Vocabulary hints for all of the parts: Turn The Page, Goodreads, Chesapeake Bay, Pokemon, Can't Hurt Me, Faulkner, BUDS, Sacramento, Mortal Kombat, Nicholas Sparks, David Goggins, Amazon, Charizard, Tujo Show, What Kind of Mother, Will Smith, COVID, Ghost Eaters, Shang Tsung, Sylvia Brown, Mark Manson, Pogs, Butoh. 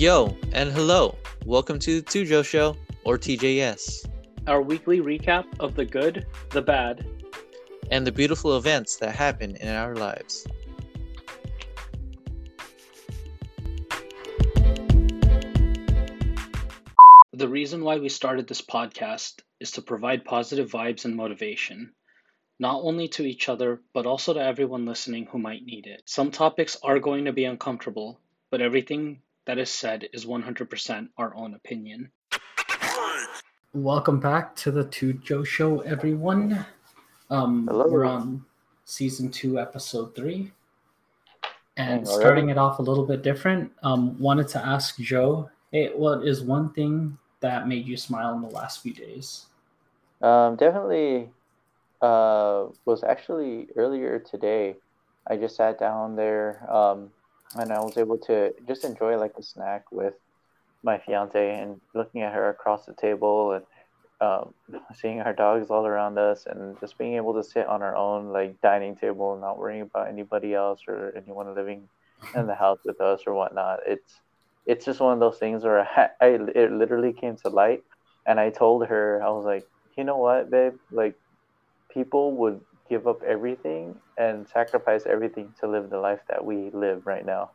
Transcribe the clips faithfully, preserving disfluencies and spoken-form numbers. Yo, and hello. Welcome to the Tujo Show, or T J S. Our weekly recap of the good, the bad, and the beautiful events that happen in our lives. The reason why we started this podcast is to provide positive vibes and motivation, not only to each other, but also to everyone listening who might need it. Some topics are going to be uncomfortable, but everything that is said is one hundred percent our own opinion. Welcome back to the Tujo Show, everyone. Um, Hello. We're on season two, episode three, and Hello. starting it off a little bit different. Um, wanted to ask Joe, hey, what is one thing that made you smile in the last few days? Um, definitely uh, was actually earlier today. I just sat down there um, and I was able to just enjoy like a snack with my fiance and looking at her across the table and um, seeing our dogs all around us and just being able to sit on our own like dining table and not worrying about anybody else or anyone living in the house with us or whatnot. It's it's just one of those things where I, I it literally came to light, and I told her, I was like, you know what, babe, like people would give up everything and sacrifice everything to live the life that we live right now.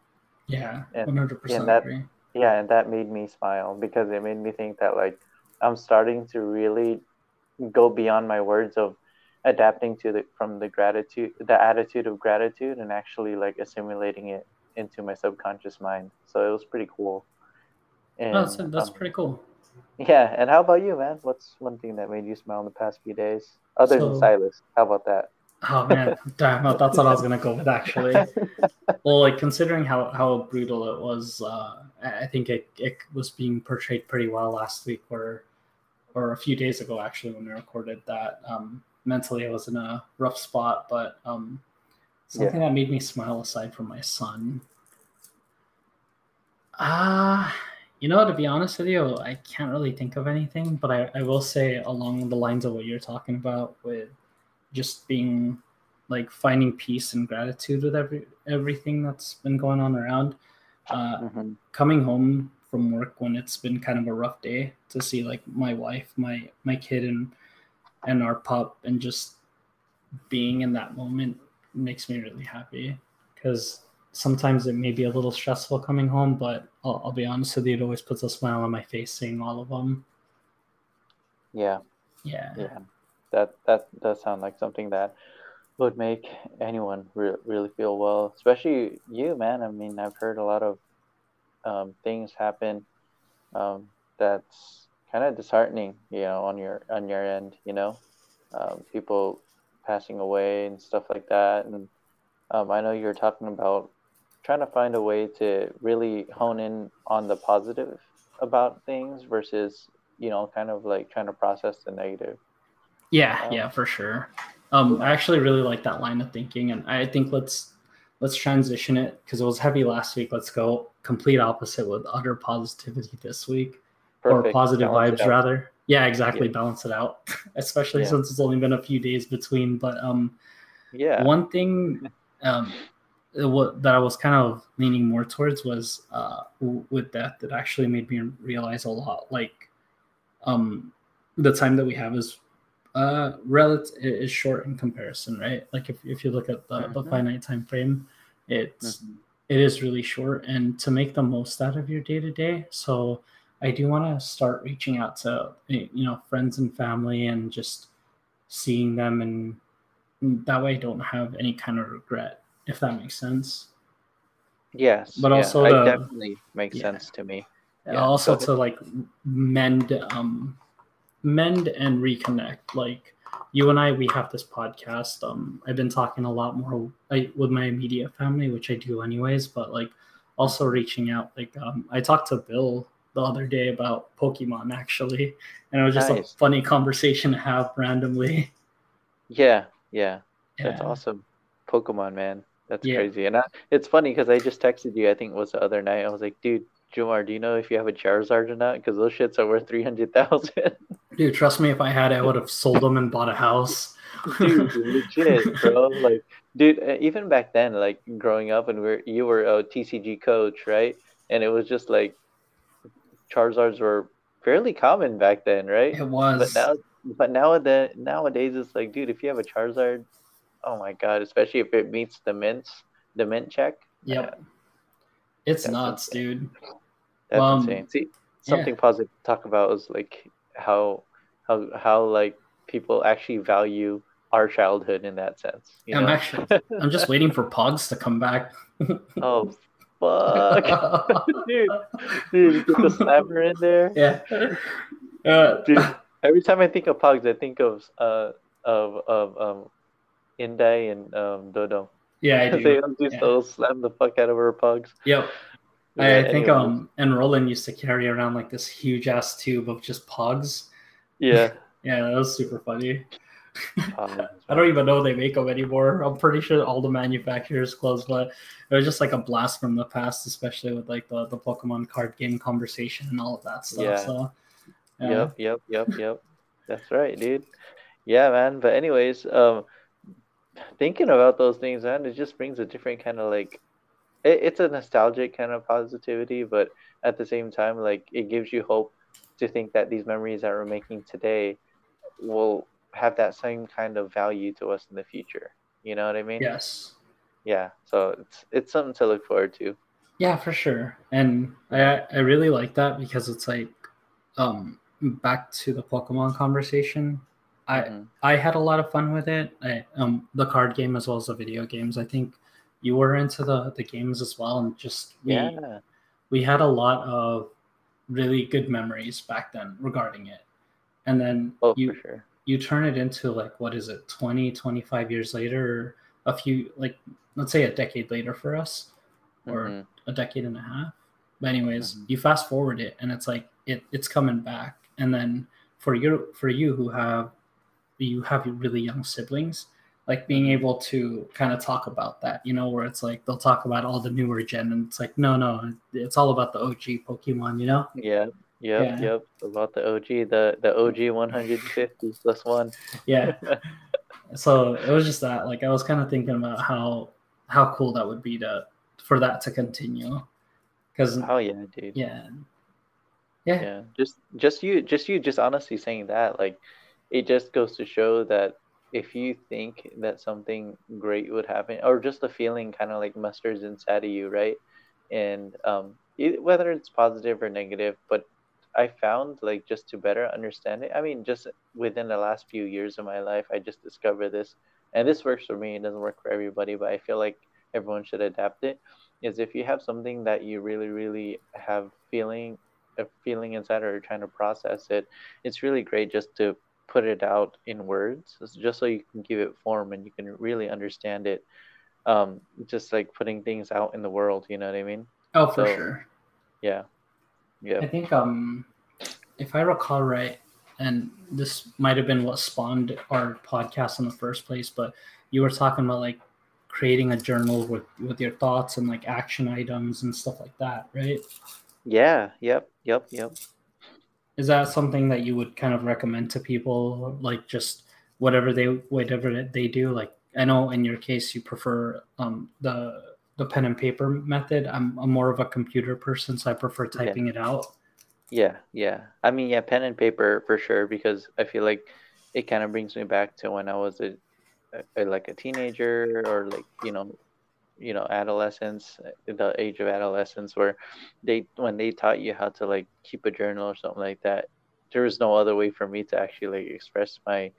Yeah, and, one hundred percent and that, agree. Yeah, and that made me smile because it made me think that, like, I'm starting to really go beyond my words of adapting to the from the gratitude, the attitude of gratitude, and actually like assimilating it into my subconscious mind. So it was pretty cool. And, oh, that's that's um, pretty cool. Yeah, and how about you, man? What's one thing that made you smile in the past few days, other so, than Silas? How about that? Oh man, damn, that's what I was gonna go with actually. Well, like considering how, how brutal it was, uh, I think it, it was being portrayed pretty well last week, or or a few days ago actually when we recorded that. Um, mentally, I was in a rough spot, but um, something yeah. that made me smile aside from my son. Ah. Uh, You know, to be honest with you, I can't really think of anything, but I, I will say along the lines of what you're talking about with just being, like, finding peace and gratitude with every everything that's been going on around. Uh, mm-hmm. Coming home from work when it's been kind of a rough day to see, like, my wife, my, my kid, and, and our pup, and just being in that moment makes me really happy because sometimes it may be a little stressful coming home, but I'll, I'll be honest with you, it always puts a smile on my face seeing all of them. Yeah. Yeah. Yeah. That that does sound like something that would make anyone re- really feel well, especially you, man. I mean, I've heard a lot of um, things happen um, that's kind of disheartening, you know, on your on your end, you know, um, people passing away and stuff like that. And um, I know you were talking about trying to find a way to really hone in on the positive about things versus, you know, kind of like trying to process the negative. Yeah, um, yeah, for sure. Um, I actually really like that line of thinking, and I think let's let's transition it because it was heavy last week. Let's go complete opposite with utter positivity this week, perfect. Or positive balance vibes rather. Yeah, exactly. Yeah. Balance it out, especially yeah. since it's only been a few days between. But um, yeah, one thing um. What that I was kind of leaning more towards was uh, with death. It actually made me realize a lot. Like, um, the time that we have is uh, relative is short in comparison, right? Like, if if you look at the, mm-hmm. the finite time frame, it's mm-hmm. it is really short. And to make the most out of your day to day, so I do want to start reaching out to, you know, friends and family and just seeing them, and that way I don't have any kind of regret. If that makes sense. Yes. But also yeah, it definitely makes yeah. sense to me. Yeah, also so. to like mend um mend and reconnect. Like you and I, we have this podcast. Um I've been talking a lot more I, with my immediate family, which I do anyways, but like also reaching out. Like um I talked to Bill the other day about Pokemon actually, and it was just nice. A funny conversation to have randomly. Yeah, yeah. yeah. That's awesome. Pokemon, man, that's yeah. crazy. And I, it's funny because I just texted you, I think it was the other night. I was like, dude, Jumar, do you know if you have a Charizard or not? Because those shits are worth three hundred thousand. Dude, trust me, if I had, I would have sold them and bought a house. Dude, legit, bro. Like, dude, even back then, like growing up, and we're you were a T C G coach, right? And it was just like Charizards were fairly common back then, right? It was. But now, but nowadays, nowadays it's like, dude, if you have a Charizard, oh my god! Especially if it meets the mints, the mint check. Yep. Yeah, it's nuts, insane. dude. That's um, insane. See, something yeah. positive to talk about is like how how how like people actually value our childhood in that sense. You I'm know? actually, I'm just waiting for Pogs to come back. Oh, fuck, dude! Dude, get the snapper in there. Yeah. Uh, dude, every time I think of Pogs, I think of uh of of um. Indai and um, Dodong. Yeah, I do. They used yeah. to slam the fuck out of her pugs. Yep. Yeah, I anyway. think um, and Roland used to carry around like this huge ass tube of just pugs. Yeah. Yeah, that was super funny. Um, I don't even know they make them anymore. I'm pretty sure all the manufacturers closed, but it was just like a blast from the past, especially with like the, the Pokemon card game conversation and all of that stuff. Yeah. So, yeah. Yep, yep, yep, yep. That's right, dude. Yeah, man. But anyways, um, thinking about those things, man, it just brings a different kind of like, it, it's a nostalgic kind of positivity, but at the same time, like, it gives you hope to think that these memories that we're making today will have that same kind of value to us in the future. You know what I mean? Yes. Yeah. So it's it's something to look forward to. Yeah, for sure. And I I really like that because it's like, um, back to the Pokemon conversation. I mm-hmm. I had a lot of fun with it. I, um, the card game as well as the video games. I think you were into the, the games as well, and just we yeah. we had a lot of really good memories back then regarding it. And then oh, you for sure. you turn it into like, what is it, twenty, twenty-five years later, or a few, like, let's say a decade later for us, or mm-hmm. a decade and a half. But anyways, mm-hmm. you fast forward it, and it's like it it's coming back. And then for you for you who have you have really young siblings, like being able to kind of talk about that, you know, where it's like they'll talk about all the newer gen, and it's like, no, no, it's all about the O G Pokemon, you know? Yeah, yep, yeah, yep. About the O G, the the O G one hundred fifty plus one. Yeah. So it was just that, like, I was kind of thinking about how how cool that would be to for that to continue. Because oh yeah, dude. Yeah. Yeah. Yeah. Just just you just you just honestly saying that, like, it just goes to show that if you think that something great would happen, or just the feeling kind of like musters inside of you, right? And um, it, whether it's positive or negative, but I found, like, just to better understand it, I mean, just within the last few years of my life, I just discovered this. And this works for me. It doesn't work for everybody, but I feel like everyone should adapt it. Is if you have something that you really, really have feeling, a feeling inside, or you're trying to process it, it's really great just to put it out in words, just so you can give it form and you can really understand it. Um, just like putting things out in the world, you know what I mean? Oh, for so, sure. Yeah, yeah. I think um, if I recall right, and this might have been what spawned our podcast in the first place, but you were talking about like creating a journal with with your thoughts and like action items and stuff like that, right? Yeah. Yep. Yep. Yep. Is that something that you would kind of recommend to people, like just whatever they whatever they do? Like, I know in your case you prefer um, the the pen and paper method. I'm, I'm more of a computer person, so I prefer typing yeah. it out. Yeah, yeah. I mean, yeah, pen and paper for sure, because I feel like it kind of brings me back to when I was a, a like a teenager, or like, you know, you know, adolescence, the age of adolescence, where they, when they taught you how to like keep a journal or something like that, there was no other way for me to actually like express my,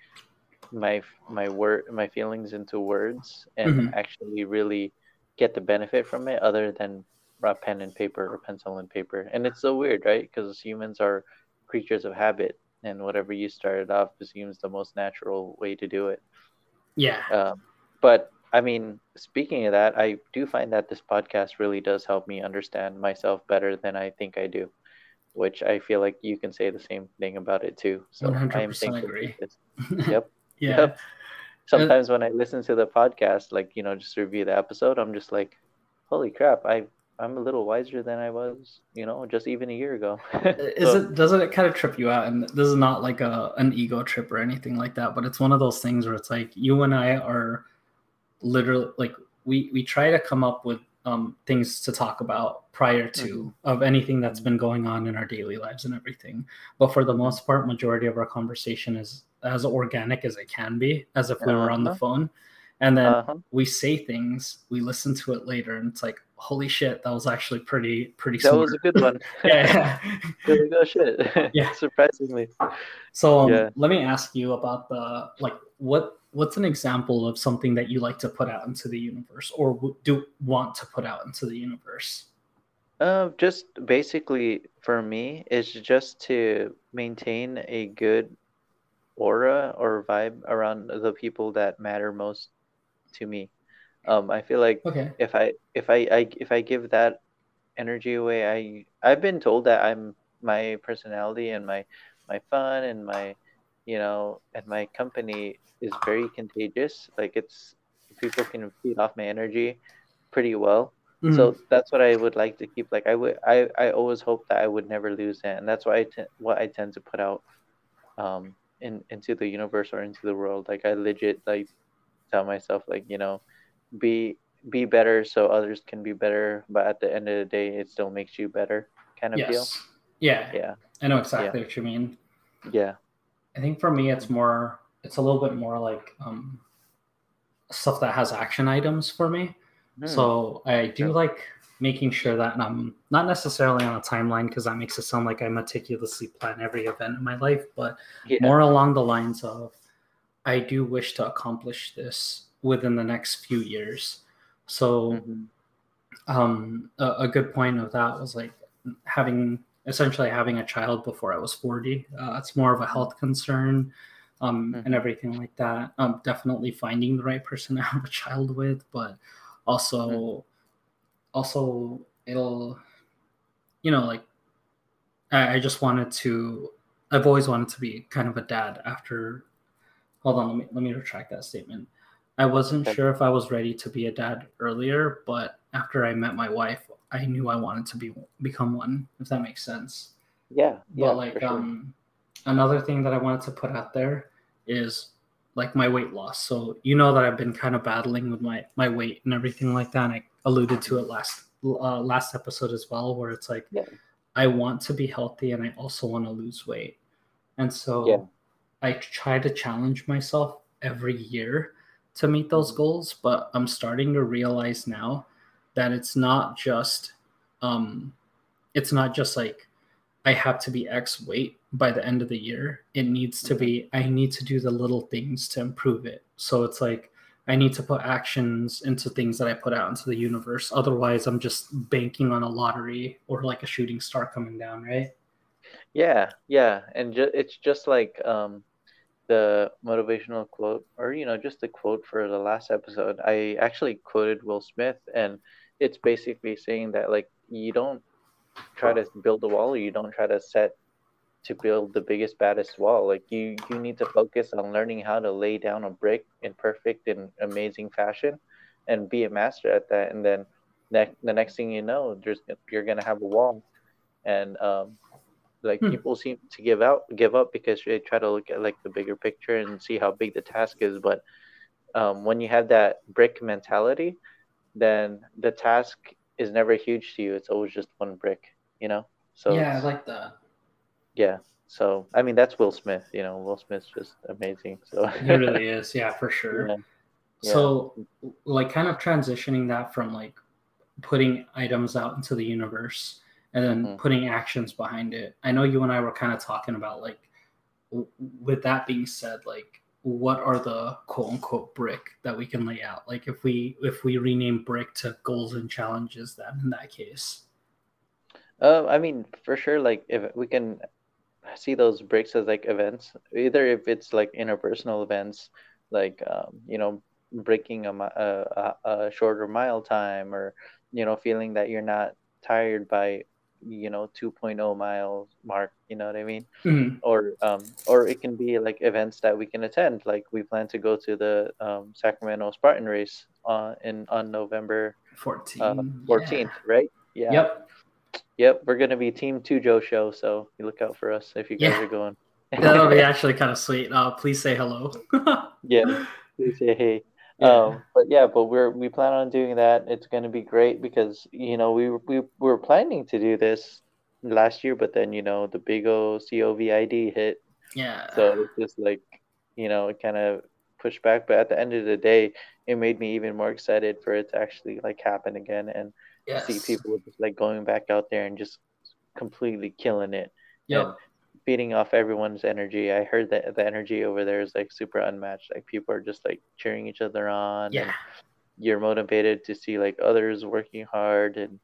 my, my word, my feelings into words and mm-hmm. actually really get the benefit from it other than raw pen and paper or pencil and paper. And it's so weird, right? Because humans are creatures of habit, and whatever you started off seems the most natural way to do it. Yeah. Um, but I mean, speaking of that, I do find that this podcast really does help me understand myself better than I think I do, which I feel like you can say the same thing about it too. So I am thankful for this. Yep. Yeah. Yep. Sometimes when I listen to the podcast, like, you know, just review the episode, I'm just like, holy crap, I, I'm a little wiser than I was, you know, just even a year ago. Is so, it, doesn't it kind of trip you out? And this is not like a an ego trip or anything like that, but it's one of those things where it's like you and I are literally like we we try to come up with um, things to talk about prior to mm-hmm. of anything that's been going on in our daily lives and everything. But for the most part, majority of our conversation is as organic as it can be, as if we uh-huh. were on the phone. And then uh-huh. we say things, we listen to it later, and it's like, holy shit, that was actually pretty, pretty smart. That was a good one. yeah. Good no shit. Yeah. Surprisingly. So um, yeah. let me ask you about the, like, what what's an example of something that you like to put out into the universe or w- do want to put out into the universe? Uh, just basically for me, it's just to maintain a good aura or vibe around the people that matter most to me. Um, I feel like okay. if I if I, I if I give that energy away, I I've been told that I'm my personality and my my fun and my you know and my company is very contagious. Like it's people can feed off my energy pretty well. Mm-hmm. So that's what I would like to keep. Like I would I, I always hope that I would never lose that, and that's why I te- what I tend to put out um, in into the universe or into the world. Like I legit like tell myself like you know. be be better so others can be better, but at the end of the day it still makes you better kind of yes. deal. Yeah. Yeah. I know exactly yeah. what you mean. Yeah. I think for me it's more it's a little bit more like um stuff that has action items for me. Mm. So I do yeah. like making sure that I'm not necessarily on a timeline because that makes it sound like I meticulously plan every event in my life, but yeah. more along the lines of I do wish to accomplish this within the next few years. So mm-hmm. um, a, a good point of that was like having, essentially having a child before I was forty. Uh, it's more of a health concern um, mm-hmm. and everything like that. Um, definitely finding the right person to have a child with, but also, mm-hmm. also it'll, you know, like I, I just wanted to, I've always wanted to be kind of a dad after, hold on, let me, let me retract that statement. I wasn't sure if I was ready to be a dad earlier, but after I met my wife, I knew I wanted to be become one, if that makes sense. Yeah. yeah but like for sure. um, another thing that I wanted to put out there is like my weight loss. So you know that I've been kind of battling with my, my weight and everything like that. And I alluded to it last uh, last episode as well, where it's like yeah. I want to be healthy and I also want to lose weight. And so yeah. I try to challenge myself every year to meet those goals, but I'm starting to realize now that it's not just, um, it's not just like I have to be X weight by the end of the year. It needs to be, I need to do the little things to improve it. So it's like, I need to put actions into things that I put out into the universe. Otherwise I'm just banking on a lottery or like a shooting star coming down. Right. Yeah. Yeah. And ju- it's just like, um, the motivational quote, or you know, just the quote for the last episode. I actually quoted Will Smith, and it's basically saying that like you don't try to build a wall, or you don't try to set to build the biggest, baddest wall. Like you, you need to focus on learning how to lay down a brick in perfect and amazing fashion, and be a master at that. And then ne- the next thing you know, there's you're gonna have a wall, and um. Like hmm. people seem to give out, give up because they try to look at like the bigger picture and see how big the task is. But um, when you have that brick mentality, then the task is never huge to you. It's always just one brick, you know? So yeah, I like that. Yeah. So, I mean, that's Will Smith, you know, Will Smith's just amazing. So he really is. Yeah, for sure. Yeah. Yeah. So like kind of transitioning that from like putting items out into the universe and then mm-hmm. putting actions behind it. I know you and I were kind of talking about, like, w- with that being said, like, what are the quote-unquote brick that we can lay out? Like, if we if we rename brick to goals and challenges, then in that case. Uh, I mean, for sure, like, if we can see those bricks as, like, events, either if it's, like, interpersonal events, like, um, you know, breaking a, a, a shorter mile time or, you know, feeling that you're not tired by you know two point oh miles mark, you know what I mean? Mm-hmm. Or um or it can be like events that we can attend, like we plan to go to the um Sacramento Spartan race uh in on November fourteenth uh, fourteenth yeah. right yeah yep yep we're gonna be Team two Joe show, so you look out for us if you guys yeah. are going. That'll be actually kind of sweet. Uh please say hello. Yeah, please say hey. Yeah. Um, but yeah, but we're we plan on doing that. It's going to be great because, you know, we we were planning to do this last year, but then, you know, the big old COVID hit. Yeah. So it's just like, you know, it kind of pushed back. But at the end of the day, it made me even more excited for it to actually like happen again and yes. see people just like going back out there and just completely killing it. Yeah. Feeding off everyone's energy. I heard that the energy over there is like super unmatched. Like people are just like cheering each other on. Yeah. And you're motivated to see like others working hard, and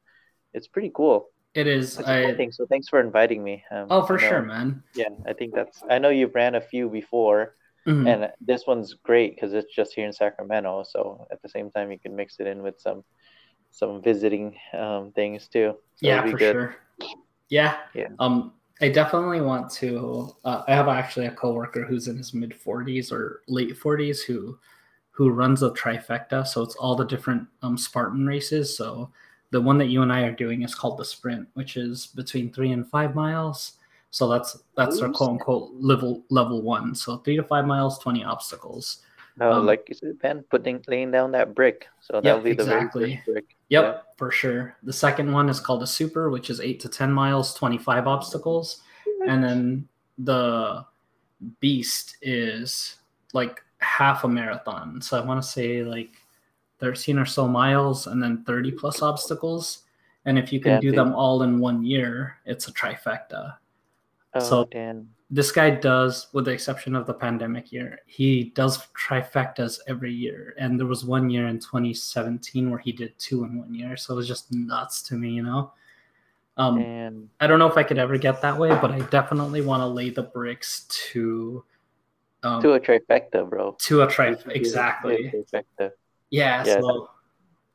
it's pretty cool. It is. I think so. Thanks for inviting me. Um, oh, for you know, sure, man. Yeah, I think that's. I know you've ran a few before, mm-hmm. and this one's great because it's just here in Sacramento. So at the same time, you can mix it in with some, some visiting um, things too. So yeah, for good. Sure. Yeah. Yeah. Um, I definitely want to. Uh, I have actually a coworker who's in his mid forties or late forties who, who runs a trifecta. So it's all the different um, Spartan races. So. The one that you and I are doing is called the sprint, which is between three and five miles. So that's that's our quote unquote level level one. So three to five miles, twenty obstacles. Oh, um, like you said, Ben, putting laying down that brick. So that'll yep, be the exactly. very first brick. Yep, yeah. for sure. The second one is called a super, which is eight to ten miles, twenty-five obstacles, and then the beast is like half a marathon. So I want to say like. thirteen or so miles, and then thirty plus obstacles. And if you can yeah, do dude. them all in one year, it's a trifecta. Oh, so damn. This guy does, with the exception of the pandemic year, he does trifectas every year. And there was one year in twenty seventeen where he did two in one year. So it was just nuts to me, you know? Um, damn. I don't know if I could ever get that way, but I definitely want to lay the bricks to... Um, to a trifecta, bro. To a trifecta, exactly. To a trifecta. Yeah, yeah, so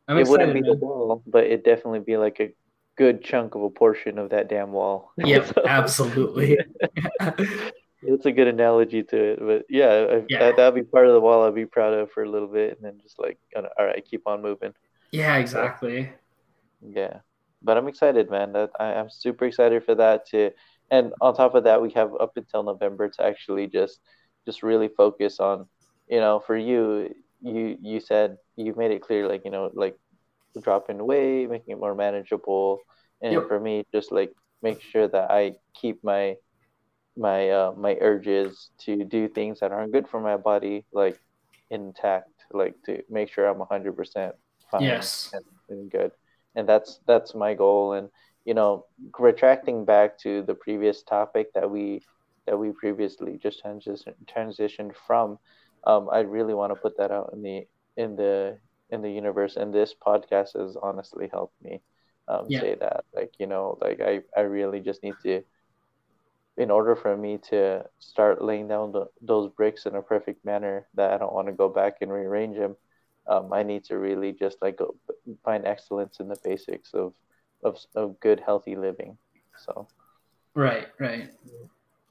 I'm it excited, wouldn't be man. the wall, but it'd definitely be like a good chunk of a portion of that damn wall. Yep, so, absolutely. It's a good analogy to it, but yeah, yeah. that would be part of the wall I'd be proud of for a little bit, and then just like, all right, keep on moving. Yeah, exactly. Yeah, but I'm excited, man. That I, I'm super excited for that too. And on top of that, we have up until November to actually just just really focus on, you know, for you. You you said you made it clear, like, you know, like dropping weight, making it more manageable, and yep. for me, just like make sure that I keep my my uh, my urges to do things that aren't good for my body like intact, like to make sure I'm a hundred percent fine yes. and, and good, and that's that's my goal. And you know, retracting back to the previous topic that we that we previously just transition, transitioned from. Um, I really want to put that out in the in the in the universe, and this podcast has honestly helped me um, yeah. say that. Like, you know, like I, I really just need to, in order for me to start laying down the, those bricks in a perfect manner that I don't want to go back and rearrange them. Um, I need to really just like go, find excellence in the basics of, of of good healthy living. So. Right. Right.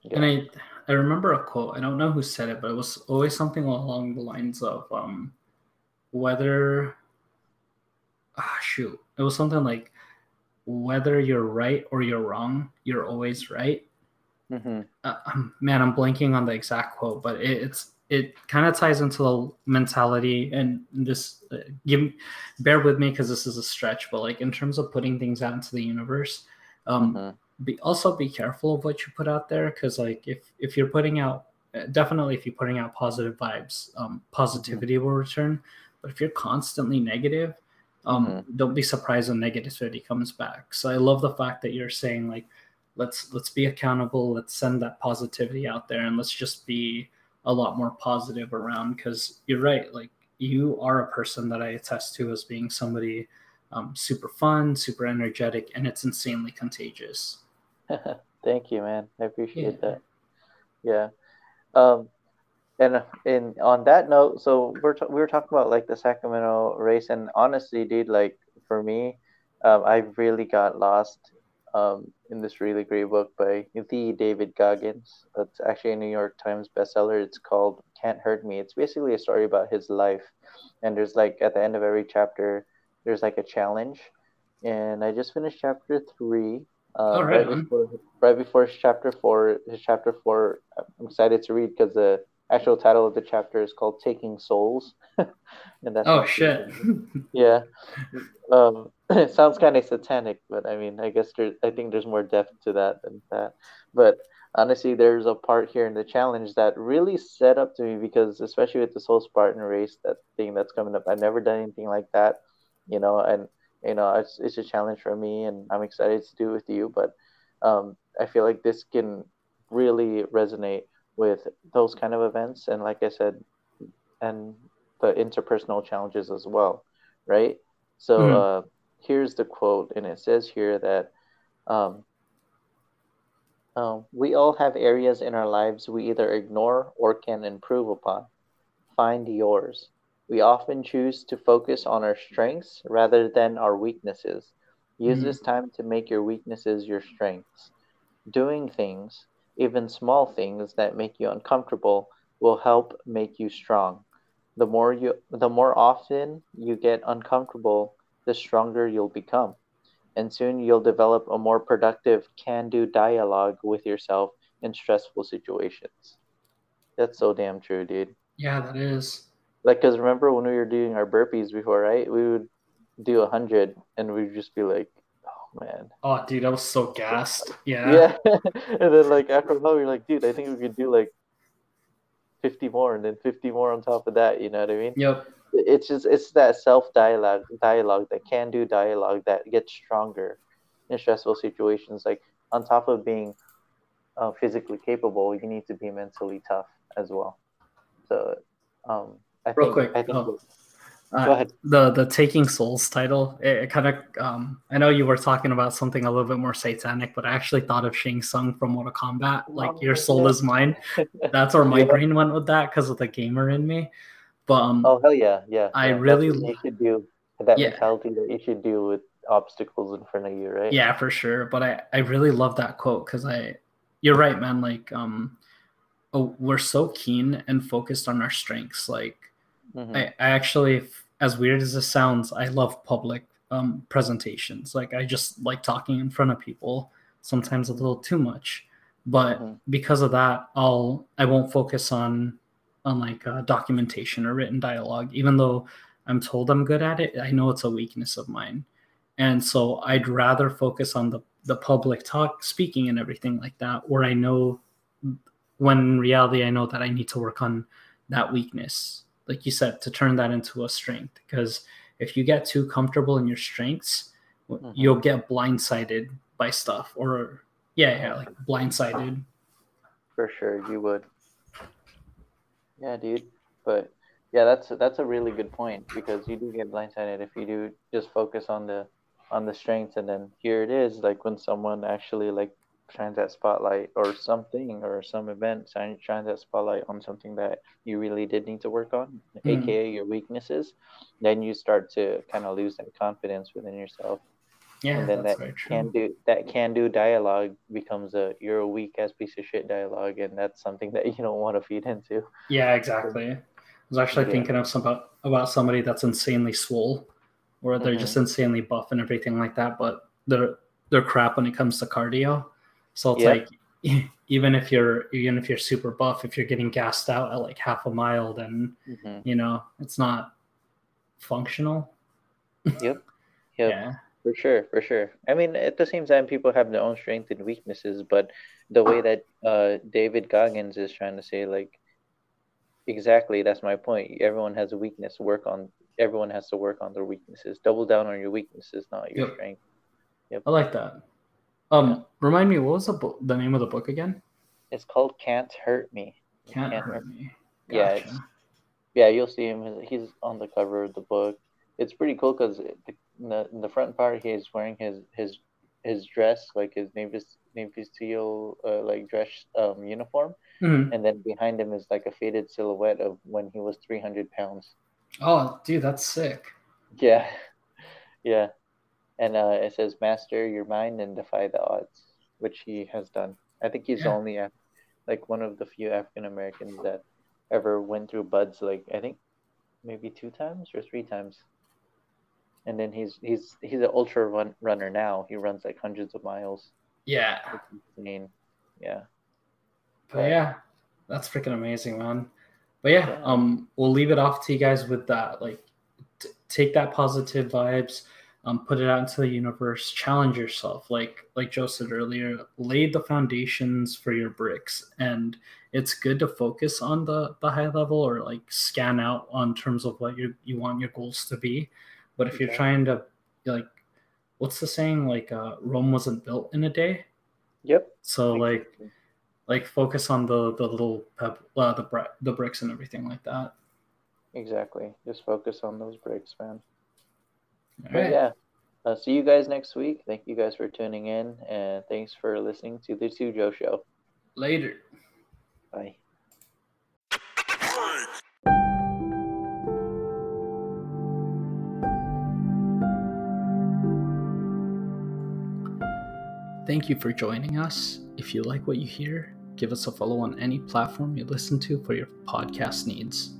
Yeah. And I, I remember a quote. I don't know who said it, but it was always something along the lines of um, whether. Ah, shoot, it was something like, whether you're right or you're wrong, you're always right. Mm-hmm. Uh, man, I'm blanking on the exact quote, but it, it's it kind of ties into the mentality and this. Uh, give, bear with me because this is a stretch, but like in terms of putting things out into the universe. Um, mm-hmm. Be also be careful of what you put out there, because like if if you're putting out definitely if you're putting out positive vibes, um, positivity mm-hmm. will return. But if you're constantly negative, um, mm-hmm. don't be surprised when negativity comes back. So I love the fact that you're saying like, let's let's be accountable, let's send that positivity out there, and let's just be a lot more positive around. Because you're right, like you are a person that I attest to as being somebody um, super fun, super energetic, and it's insanely contagious. Thank you, man. I appreciate yeah. that. Yeah. Um, and in on that note, so we're t- we were talking about like the Sacramento race, and honestly, dude, like for me, um, I really got lost um, in this really great book by the David Goggins. It's actually a New York Times bestseller. It's called Can't Hurt Me. It's basically a story about his life, and there's like at the end of every chapter, there's like a challenge, and I just finished chapter three. Uh, right, right, before, right before his chapter four, his chapter four, I'm excited to read because the actual title of the chapter is called Taking Souls. And that's oh, shit. Yeah. Um, it sounds kind of satanic, but I mean, I guess there, I think there's more depth to that than that. But honestly, there's a part here in the challenge that really set up to me, because especially with this whole Spartan race, that thing that's coming up, I've never done anything like that, you know, and, you know, it's, it's a challenge for me, and I'm excited to do it with you, but um, I feel like this can really resonate with those kind of events, and like I said, and the interpersonal challenges as well, right? So mm-hmm. uh, here's the quote, and it says here that um, uh, we all have areas in our lives we either ignore or can improve upon. Find yours. We often choose to focus on our strengths rather than our weaknesses. Use mm-hmm. this time to make your weaknesses your strengths. Doing things, even small things that make you uncomfortable, will help make you strong. The more you, the more often you get uncomfortable, the stronger you'll become. And soon you'll develop a more productive can-do dialogue with yourself in stressful situations. That's so damn true, dude. Yeah, that is. Like, because remember when we were doing our burpees before, right? We would do a hundred and we'd just be like, man. Oh, dude, I was so gassed. Yeah. Yeah. And then, like, after a while, we were like, dude, I think we could do, like, fifty more and then fifty more on top of that. You know what I mean? Yep. It's just, it's that self-dialogue, dialogue, that can-do dialogue that gets stronger in stressful situations. Like, on top of being uh, physically capable, you need to be mentally tough as well. So, um, I Real think... Quick, I think oh. Uh, Go ahead. The the Taking Souls title, it, it kind of, um, I know you were talking about something a little bit more satanic, but I actually thought of Shang Tsung from Mortal Kombat, like, oh, your soul yeah. is mine. That's where my yeah. brain went with that, because of the gamer in me. But um, oh, hell yeah, yeah. I yeah, really love that yeah. mentality that you should do with obstacles in front of you, right? Yeah, for sure. But I, I really love that quote, because I, you're right, man. Like, um, oh, we're so keen and focused on our strengths, like, Mm-hmm. I, I actually, as weird as it sounds, I love public um, presentations. Like, I just like talking in front of people, sometimes a little too much. But mm-hmm. because of that, I'll, I won't focus on, on like uh, documentation or written dialogue, even though I'm told I'm good at it. I know it's a weakness of mine. And so I'd rather focus on the, the public talk, speaking and everything like that, where I know, when in reality, I know that I need to work on that weakness, like you said, to turn that into a strength. Because if you get too comfortable in your strengths, mm-hmm. you'll get blindsided by stuff. Or, yeah, yeah, like blindsided. For sure, you would. Yeah, dude. But, yeah, that's that's a really good point, because you do get blindsided if you do just focus on the on the strengths. And then here it is, like, when someone actually, like, shines that spotlight, or something, or some event shines that spotlight on something that you really did need to work on, mm. aka your weaknesses, then you start to kind of lose that confidence within yourself. Yeah, and then that's that can do that can do dialogue becomes a "you're a weak ass piece of shit" dialogue, and that's something that you don't want to feed into. Yeah, exactly. I was actually yeah. thinking of some about, about somebody that's insanely swole, or they're mm-hmm. just insanely buff and everything like that, but they're they're crap when it comes to cardio. So it's yep. like, even if you're even if you're super buff, if you're getting gassed out at like half a mile, then mm-hmm. you know, it's not functional. Yep. Yep. Yeah. For sure. For sure. I mean, at the same time, people have their own strengths and weaknesses, but the way that uh, David Goggins is trying to say, like, exactly, that's my point. Everyone has a weakness. Work on. Everyone has to work on their weaknesses. Double down on your weaknesses, not your yep. strength. Yep. I like that. Um, yeah. Remind me, what was the book, the name of the book again? It's called Can't Hurt Me. Can't, Can't Hurt Me. Gotcha. Yeah, it's, yeah, you'll see him. He's on the cover of the book. It's pretty cool because in the, in the front part, he's wearing his his his dress, like his Navy Navy SEAL uh, like dress um, uniform, mm-hmm. and then behind him is like a faded silhouette of when he was three hundred pounds. Oh, dude, that's sick. Yeah, yeah. And uh, it says, master your mind and defy the odds, which he has done. I think he's yeah. only Af- like one of the few African-Americans that ever went through BUDS, like, I think maybe two times or three times. And then he's he's he's an ultra run- runner now. He runs like hundreds of miles. Yeah. It's insane. Yeah. But yeah, that's freaking amazing, man. But yeah, um, we'll leave it off to you guys with that. Like, t- take that positive vibes, um, put it out into the universe, challenge yourself. Like, like Joe said earlier, lay the foundations for your bricks. And it's good to focus on the, the high level, or like scan out on terms of what you you want your goals to be. But if you're trying to, like, what's the saying? Like, uh, Rome wasn't built in a day. Yep. So like, like focus on the the little pep, uh, the br- the bricks and everything like that. Exactly. Just focus on those bricks, man. All but right. Yeah. Uh, see you guys next week. Thank you guys for tuning in, and thanks for listening to the Two Joe Show. Later. Bye. Thank you for joining us. If you like what you hear, give us a follow on any platform you listen to for your podcast needs.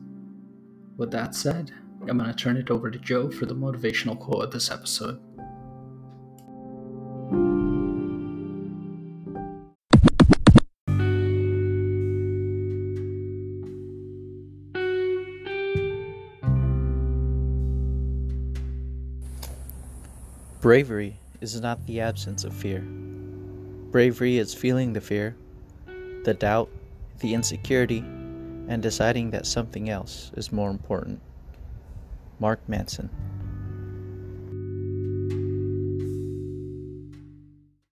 With that said, I'm going to turn it over to Joe for the motivational quote of this episode. Bravery is not the absence of fear. Bravery is feeling the fear, the doubt, the insecurity, and deciding that something else is more important. Mark Manson.